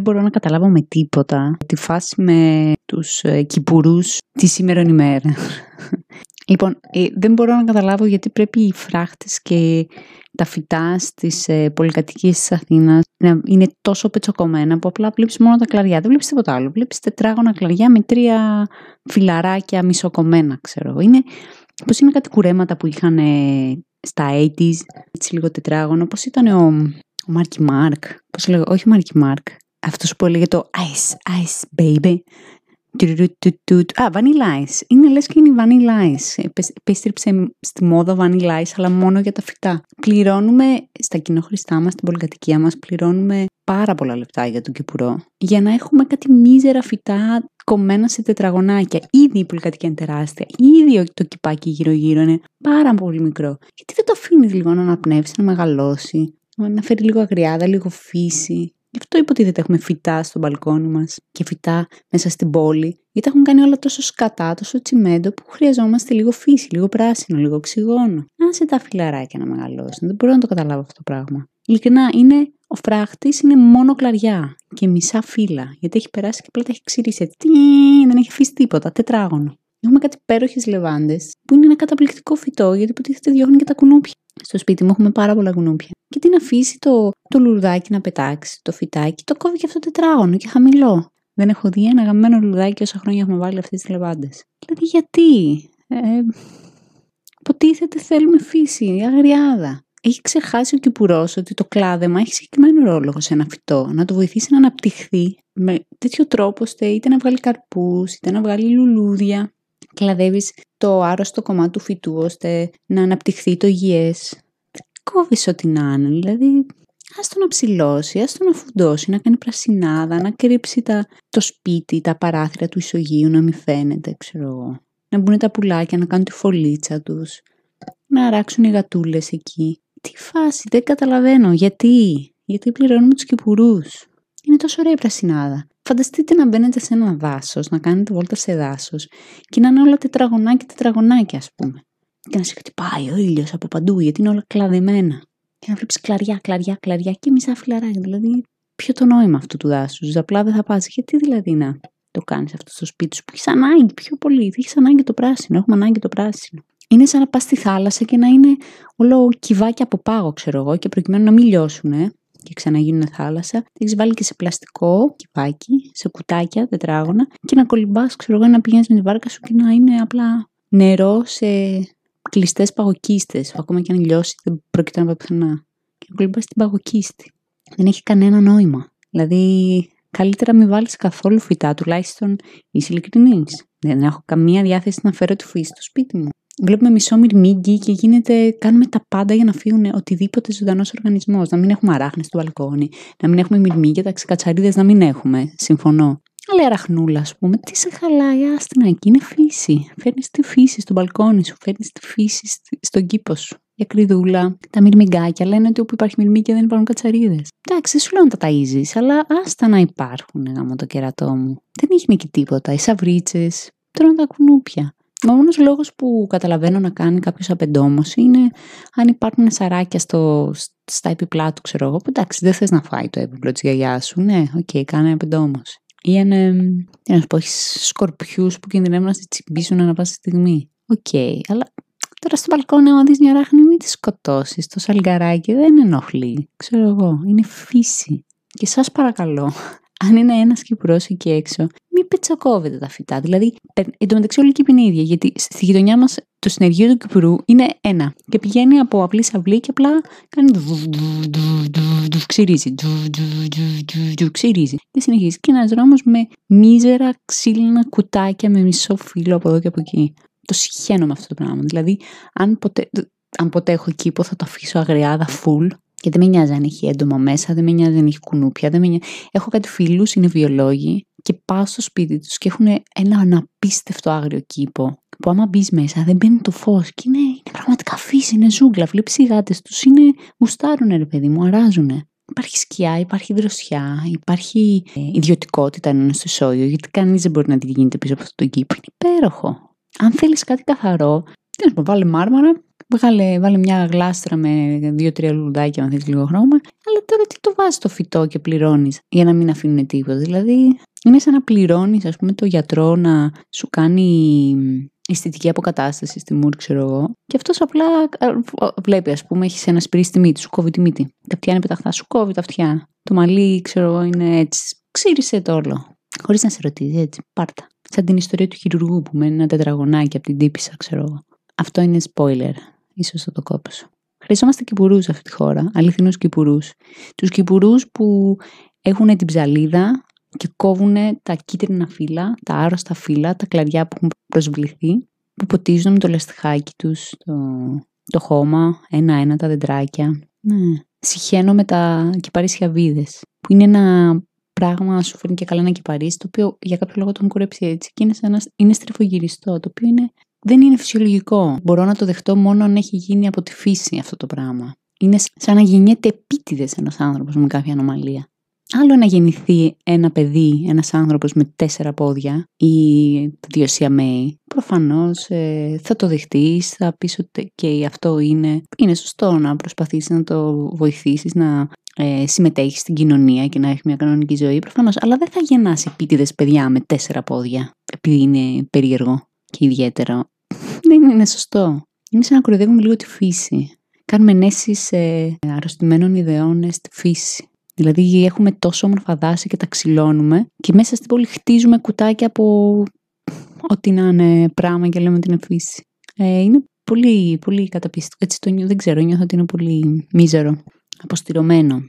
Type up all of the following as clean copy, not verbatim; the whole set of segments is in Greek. δεν μπορώ να καταλάβω με τίποτα τη φάση με τους κυπουρούς τη σήμερα ημέρα. Λοιπόν, δεν μπορώ να καταλάβω γιατί πρέπει οι φράχτες και τα φυτά στις πολυκατοικίες της Αθήνας να είναι τόσο πετσοκομμένα που απλά βλέπεις μόνο τα κλαριά. Δεν βλέπεις τίποτα άλλο. Βλέπεις τετράγωνα κλαριά με τρία φυλαράκια μισοκομμένα, ξέρω. Είναι πως είναι κάτι κουρέματα που είχαν στα 80s, έτσι λίγο τετράγωνο. Πως ήταν ο Μάρκι Μάρκ. Πως λέγω, όχι Μάρκι Μάρκ. Αυτός που έλεγε το Ice, Ice Baby. Α, Vanilla Ice. Είναι λες και είναι η Vanilla Ice. Επέστρεψε στη μόδα Vanilla Ice, αλλά μόνο για τα φυτά. Πληρώνουμε στα κοινόχρηστά μας, στην πολυκατοικία μας, πληρώνουμε πάρα πολλά λεπτά για τον κυπουρό. Για να έχουμε κάτι μίζερα φυτά κομμένα σε τετραγωνάκια. Ήδη η πολυκατοικία είναι τεράστια. Ήδη το κυπάκι γύρω-γύρω είναι πάρα πολύ μικρό. Γιατί δεν το αφήνεις λίγο να αναπνεύσει, να μεγαλώσει, να φέρει λίγο αγριάδα, λίγο φύση. Γι' αυτό υποτίθεται έχουμε φυτά στο μπαλκόνι μας και φυτά μέσα στην πόλη, γιατί έχουν κάνει όλα τόσο σκατά, τόσο τσιμέντο που χρειαζόμαστε λίγο φύση, λίγο πράσινο, λίγο οξυγόνο. Άσε τα φυλαράκια να μεγαλώσουν. Δεν μπορώ να το καταλάβω αυτό το πράγμα. Ειλικρινά, ο φράχτης είναι μόνο κλαριά και μισά φύλλα, γιατί έχει περάσει και απλά τα έχει ξυρίσει. Δεν έχει αφήσει τίποτα, τετράγωνο. Έχουμε κάτι υπέροχες λεβάντες, που είναι ένα καταπληκτικό φυτό, γιατί υποτίθεται διώχνουν και τα κουνούπια. Στο σπίτι μου έχουμε πάρα πολλά κουνούπια. Και την αφήσει το λουρδάκι να πετάξει, το φυτάκι, το κόβει και αυτό τετράγωνο και χαμηλό. Δεν έχω δει ένα γαμμένο λουρδάκι όσα χρόνια έχουμε βάλει αυτές τις λεβάντες. Δηλαδή γιατί? Υποτίθεται θέλουμε φύση, αγριάδα. Έχει ξεχάσει ο κυπουρός ότι το κλάδεμα έχει συγκεκριμένο ρόλο σε ένα φυτό, να το βοηθήσει να αναπτυχθεί με τέτοιο τρόπο ώστε είτε να βγάλει καρπούς, είτε να βγάλει λουλούδια. Κλαδεύεις το άρρωστο κομμάτι του φυτού ώστε να αναπτυχθεί το υγιές. Κόβεις ό,τι να είναι, δηλαδή ας το να ψηλώσει, ας το να φουντώσει, να κάνει πρασινάδα, να κρύψει το σπίτι, τα παράθυρα του ισογείου, να μην φαίνεται, ξέρω εγώ. Να μπουν τα πουλάκια, να κάνουν τη φωλίτσα τους, να αράξουν οι γατούλες εκεί. Τι φάση, δεν καταλαβαίνω, γιατί πληρώνουμε τους κυπουρούς. Είναι τόσο ωραία η πρασινάδα. Φανταστείτε να μπαίνετε σε ένα δάσος, να κάνετε βόλτα σε δάσος και να είναι όλα τετραγωνάκια, ας πούμε. Και να σε χτυπάει ο ήλιος από παντού, γιατί είναι όλα κλαδεμένα. Και να βλέπεις κλαριά και μισά φυλαράκια. Δηλαδή, ποιο το νόημα αυτού του δάσους? Απλά δεν θα πας. Γιατί δηλαδή να το κάνεις αυτό στο σπίτι σου που έχεις ανάγκη πιο πολύ? Έχεις ανάγκη το πράσινο. Έχουμε ανάγκη το πράσινο. Είναι σαν να πας στη θάλασσα και να είναι όλο κυβάκια από πάγο, ξέρω εγώ, και προκειμένου να μην λιώσουν και ξαναγίνουν θάλασσα. Έχεις βάλει και σε πλαστικό κυβάκι, σε κουτάκια τετράγωνα και να κολυμπάς, ξέρω εγώ, να πηγαίνεις με τη βάρκα σου και να είναι απλά νερό σε κλειστές παγοκίστες, που ακόμα και αν λιώσει δεν πρόκειται να πάει πουθενά. Και κολυμπάς στην παγοκίστη. Δεν έχει κανένα νόημα. Δηλαδή, καλύτερα μην βάλεις καθόλου φυτά, τουλάχιστον είσαι ειλικρινής. Δεν έχω καμία διάθεση να φέρω τη φύση στο σπίτι μου. Βλέπουμε μισό μυρμήγκι και κάνουμε τα πάντα για να φύγουν οτιδήποτε ζωντανός οργανισμός. Να μην έχουμε αράχνες στο μπαλκόνι, να μην έχουμε μυρμήγκια, τα ξεκατσαρίδες να μην έχουμε. Συμφωνώ. Αλλά η αραχνούλα, ας πούμε, τι σε χαλάει, άστινα, εκεί είναι φύση. Φέρνεις τη φύση στο μπαλκόνι σου, φέρνεις τη φύση στον κήπο σου. Η ακριδούλα, τα μυρμηγκάκια λένε ότι όπου υπάρχει μυρμήγκια δεν υπάρχουν κατσαρίδες. Εντάξει, δεν σου λέω να τα ταΐζεις, αλλά άστα να υπάρχουν, γάμο το κερατό μου. Δεν έγινε και τίποτα. Οι σαβρίτσες τρώνε τα κουνούπια. Ο μόνος λόγος που καταλαβαίνω να κάνει κάποιος απεντόμωση είναι αν υπάρχουν σαράκια στα επιπλά του, ξέρω εγώ. Εντάξει, δεν θες να φάει το έπιπλο της γιαγιάς σου. Ναι, οκ, κάνε απεντόμωση. Ή αν έχεις σκορπιούς που κινδυνεύουν να σε τσιμπήσουν ανά πάσα στιγμή. Οκ, αλλά τώρα στο μπαλκόνι, άμα δεις μια ράχνη, μην τη σκοτώσεις. Το σαλγκαράκι δεν ενοχλεί. Ξέρω εγώ, είναι φύση. Και σας παρακαλώ, αν είναι ένας κυπουρός εκεί έξω, μην πετσακόβετε τα φυτά. Δηλαδή, εν τω μεταξύ, όλοι οι κήποι είναι ίδιοι. Γιατί στη γειτονιά μας το συνεργείο του κυπουρού είναι ένα. Και πηγαίνει από απλή σε αυλή και απλά κάνει. Ξυρίζει. Και συνεχίζει. Και ένας δρόμος με μίζερα ξύλινα κουτάκια με μισό φύλλο από εδώ και από εκεί. Το συχαίνω με αυτό το πράγμα. Δηλαδή, αν ποτέ έχω κήπο, θα το αφήσω αγριάδα full. Και δεν με νοιάζει αν έχει έντομα μέσα, δεν με νοιάζει αν έχει κουνούπια. Έχω κάτι φίλους, είναι βιολόγοι και πάω στο σπίτι τους και έχουν έναν απίστευτο άγριο κήπο. Που άμα μπει μέσα δεν μπαίνει το φως και είναι πραγματικά φύση, είναι ζούγκλα. Βλέπεις οι γάτες τους, γουστάρουνε ρε παιδί μου, αράζουνε. Υπάρχει σκιά, υπάρχει δροσιά, υπάρχει ιδιωτικότητα ενώ είναι στο ισόγειο, γιατί κανείς δεν μπορεί να την γίνεται πίσω από αυτόν τον κήπο. Είναι υπέροχο. Αν θέλεις κάτι καθαρό, τι να σου πω, βάλε μάρμαρα, Βάλε μια γλάστρα με 2-3 λουλουδάκια, αν θέλεις λίγο χρώμα. Αλλά τώρα τι το βάζεις το φυτό και πληρώνεις για να μην αφήνουν τίποτα. Δηλαδή, είναι σαν να πληρώνεις, ας πούμε, το γιατρό να σου κάνει αισθητική αποκατάσταση στη μούρη, ξέρω εγώ. Και αυτός απλά βλέπει, ας πούμε, έχεις ένα σπυρί στη μύτη, σου κόβει τη μύτη. Τα αυτιά είναι πεταχτά, σου κόβει τα αυτιά. Το μαλλί, ξέρω εγώ, είναι έτσι. Ξύρισε το όλο. Χωρίς να σε ρωτήσει, έτσι. Πάρτα. Σαν την ιστορία του χειρουργού που μένει ένα τετραγωνάκι από την τύπισσα, ξέρω εγώ. Αυτό είναι spoiler. Ίσως θα το κόψω. Χρειαζόμαστε κυπουρούς σε αυτή τη χώρα. Αληθινούς κυπουρούς. Τους κυπουρούς που έχουν την ψαλίδα και κόβουν τα κίτρινα φύλλα, τα άρρωστα φύλλα, τα κλαδιά που έχουν προσβληθεί, που ποτίζουν με το λαστιχάκι τους, το χώμα, ένα-ένα τα δεντράκια. Ναι. Συχαίνω με τα κυπαρίσια βίδες, που είναι ένα πράγμα, σου φέρνει και καλά ένα κυπαρίσι, το οποίο για κάποιο λόγο το έχουν κουρέψει έτσι και είναι στριφογυριστό, το οποίο δεν είναι φυσιολογικό. Μπορώ να το δεχτώ μόνο αν έχει γίνει από τη φύση αυτό το πράγμα. Είναι σαν να γεννιέται επίτηδες ένας άνθρωπος με κάποια ανομαλία. Άλλο να γεννηθεί ένα παιδί, ένας άνθρωπος με 4 πόδια ή 2 siamay. Προφανώς θα το δεχτείς, θα πεις ότι και αυτό είναι σωστό να προσπαθήσεις να το βοηθήσεις, να συμμετέχεις στην κοινωνία και να έχει μια κανονική ζωή. Προφανώς, αλλά δεν θα γεννάς επίτηδες παιδιά με 4 πόδια, επειδή είναι περίεργο και ιδιαίτερο. Δεν είναι σωστό. Είναι σαν να κοροϊδεύουμε λίγο τη φύση. Κάνουμε ενέσεις αρρωστημένων ιδεών στη φύση. Δηλαδή έχουμε τόσο όμορφα δάση και τα ξυλώνουμε και μέσα στην πόλη χτίζουμε κουτάκια από ό,τι να είναι πράγμα και λέμε την φύση. Είναι πολύ, πολύ καταπιστικό. Έτσι το δεν ξέρω, νιώθω ότι είναι πολύ μίζερο, αποστηρωμένο.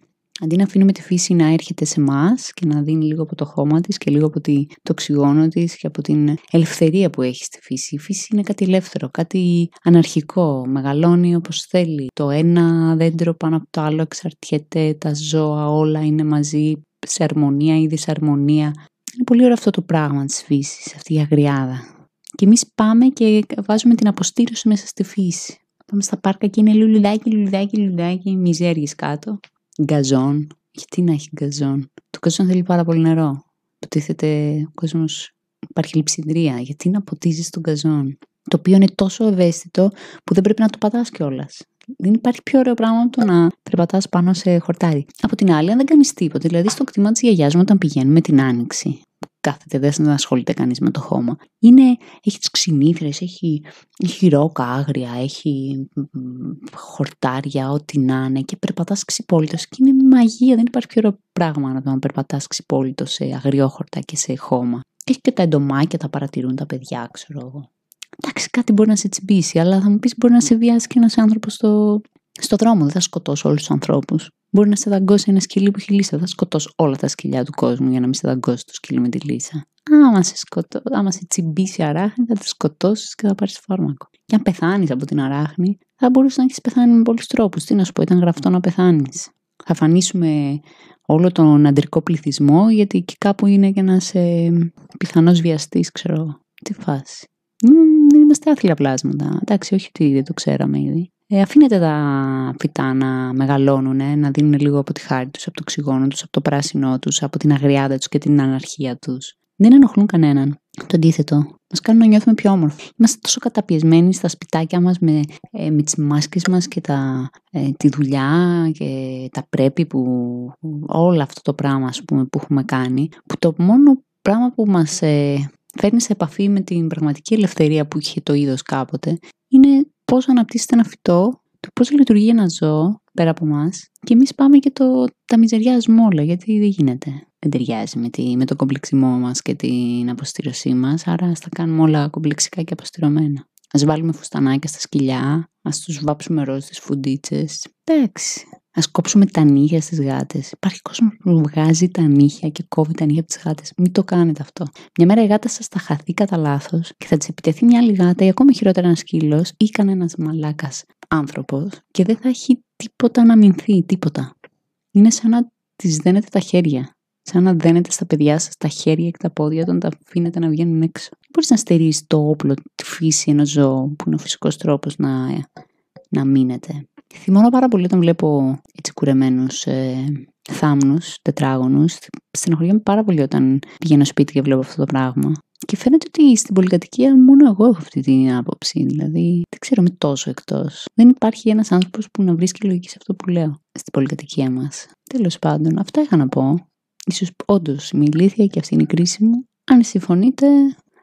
Αντί να αφήνουμε τη φύση να έρχεται σε εμάς και να δίνει λίγο από το χώμα της και λίγο από το οξυγόνο της και από την ελευθερία που έχει στη φύση. Η φύση είναι κάτι ελεύθερο, κάτι αναρχικό, μεγαλώνει όπως θέλει. Το ένα δέντρο πάνω από το άλλο εξαρτιέται, τα ζώα όλα είναι μαζί σε αρμονία ή δυσαρμονία. Είναι πολύ ωραίο αυτό το πράγμα της φύσης, αυτή η αγριάδα. Και εμείς πάμε και βάζουμε την αποστήρωση μέσα στη φύση. Πάμε στα πάρκα και είναι λουλουδάκι, λουλουδάκι, λουλουδάκι, μιζέριες κάτω. Γκαζόν. Γιατί να έχει γκαζόν? Το γκαζόν θέλει πάρα πολύ νερό. Ποτίθεται ο κόσμος, υπάρχει λειψιδρία. Γιατί να ποτίζεις τον γκαζόν? Το οποίο είναι τόσο ευαίσθητο που δεν πρέπει να το πατάς κιόλας. Δεν υπάρχει πιο ωραίο πράγμα από το να περπατάς πάνω σε χορτάρι. Από την άλλη, αν δεν κάνεις τίποτα, δηλαδή στο κτήμα της γιαγιάς μου όταν πηγαίνουμε την Άνοιξη, κάθεται, δεν ασχολείται κανείς με το χώμα. Έχει τις ξυνήθρες, έχει ρόκα άγρια, έχει χορτάρια, ό,τι να είναι, και περπατάς ξυπόλυτος. Και είναι μαγεία, δεν υπάρχει πιο ωραίο πράγμα να το περπατάς ξυπόλυτος σε αγριόχορτα και σε χώμα. Έχει και τα εντομάκια, τα παρατηρούν τα παιδιά, ξέρω εγώ. Εντάξει, κάτι μπορεί να σε τσιμπήσει, αλλά θα μου πεις μπορεί να σε βιάσει και ένας άνθρωπος στο δρόμο. Δεν θα σκοτώσω όλους τους ανθρώπους. Μπορεί να σε δαγκώσει ένα σκυλί που έχει λύσα. Θα σκοτώσω όλα τα σκυλιά του κόσμου για να μην σε δαγκώσει το σκυλί με τη λύσα. Άμα σε τσιμπήσει αράχνη, θα τη σκοτώσει και θα πάρει φάρμακο. Και αν πεθάνει από την αράχνη, θα μπορούσε να έχει πεθάνει με πολλούς τρόπους. Τι να σου πω, ήταν γραφτό να πεθάνει. Θα φανίσουμε όλο τον αντρικό πληθυσμό, γιατί και κάπου είναι και ένας πιθανός βιαστής, ξέρω τι φάση. Είμαστε άθλια πλάσματα. Εντάξει, όχι ότι δεν το ξέραμε ήδη. Αφήνετε τα φυτά να μεγαλώνουν, να δίνουν λίγο από τη χάρη τους, από το οξυγόνο τους, από το πράσινό τους, από την αγριάδα τους και την αναρχία τους. Δεν ενοχλούν κανέναν. Το αντίθετο. Μας κάνουν να νιώθουμε πιο όμορφοι. Είμαστε τόσο καταπιεσμένοι στα σπιτάκια μας με τις μάσκες μας και τη δουλειά και τα πρέπει που όλο αυτό το πράγμα, ας πούμε, που έχουμε κάνει, που το μόνο πράγμα που μας φέρνει σε επαφή με την πραγματική ελευθερία που είχε το είδος κάποτε είναι πώς αναπτύσσεται ένα φυτό, το πώς λειτουργεί ένα ζώο πέρα από εμάς, και εμείς πάμε και τα μιζεριάζουμε όλα, γιατί δεν γίνεται. Δεν ταιριάζει με το κομπλεξιμό μας και την αποστήρωσή μας, άρα ας τα κάνουμε όλα κομπλεξικά και αποστηρωμένα. Ας βάλουμε φουστανάκια στα σκυλιά, ας τους βάψουμε ροζ στις φουντίτσες. Εντάξει. Ας κόψουμε τα νύχια στις γάτες. Υπάρχει κόσμος που βγάζει τα νύχια και κόβει τα νύχια από τις γάτες. Μην το κάνετε αυτό. Μια μέρα η γάτα σας θα χαθεί κατά λάθος και θα της επιτεθεί μια άλλη γάτα ή ακόμη χειρότερα ένας σκύλος ή κανένας μαλάκας άνθρωπος και δεν θα έχει τίποτα να μηνθεί, τίποτα. Είναι σαν να της δένετε τα χέρια. Σαν να δένετε στα παιδιά σας τα χέρια και τα πόδια όταν τα αφήνετε να βγαίνουν έξω. Δεν μπορείς να στερείς το όπλο, τη φύση ενός ζώου που είναι ο φυσικός τρόπος να μείνετε. Θυμώνω πάρα πολύ όταν βλέπω έτσι κουρεμένους θάμνους, τετράγωνους. Στενοχωριέμαι πάρα πολύ όταν πηγαίνω σπίτι και βλέπω αυτό το πράγμα. Και φαίνεται ότι στην πολυκατοικία μόνο εγώ έχω αυτή την άποψη. Δηλαδή, δεν ξέρω, είμαι τόσο εκτός. Δεν υπάρχει ένας άνθρωπος που να βρίσκει λογική σε αυτό που λέω στην πολυκατοικία μας. Τέλος πάντων, αυτά είχα να πω. Ίσως όντως με ηλίθεια και αυτή είναι η κρίση μου. Αν συμφωνείτε.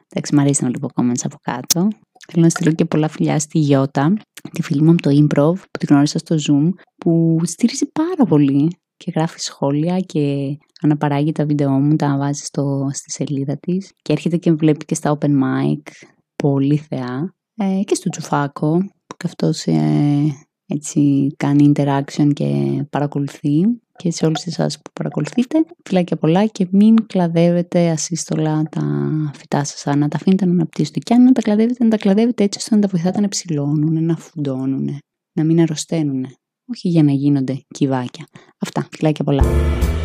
Εντάξει, μου αρέσει να βλέπω comments από κάτω. Θέλω να στείλω και πολλά φιλιά στη Γιώτα, τη φίλη μου από το Improv, που τη γνώρισα στο Zoom, που στηρίζει πάρα πολύ και γράφει σχόλια και αναπαράγει τα βίντεό μου, τα βάζει στη σελίδα της και έρχεται και βλέπει και στα open mic, πολύ θεά, και στο Τσουφάκο, που και αυτός έτσι κάνει interaction και παρακολουθεί. Και σε όλους εσάς που παρακολουθείτε, φιλάκια πολλά και μην κλαδεύετε ασύστολα τα φυτά σας. Να τα αφήνετε να αναπτύσσονται. Και αν να τα κλαδεύετε, να τα κλαδεύετε έτσι ώστε να τα βοηθάτε να ψηλώνουν, να φουντώνουν, να μην αρρωσταίνουν. Όχι για να γίνονται κυβάκια. Αυτά, φιλάκια πολλά.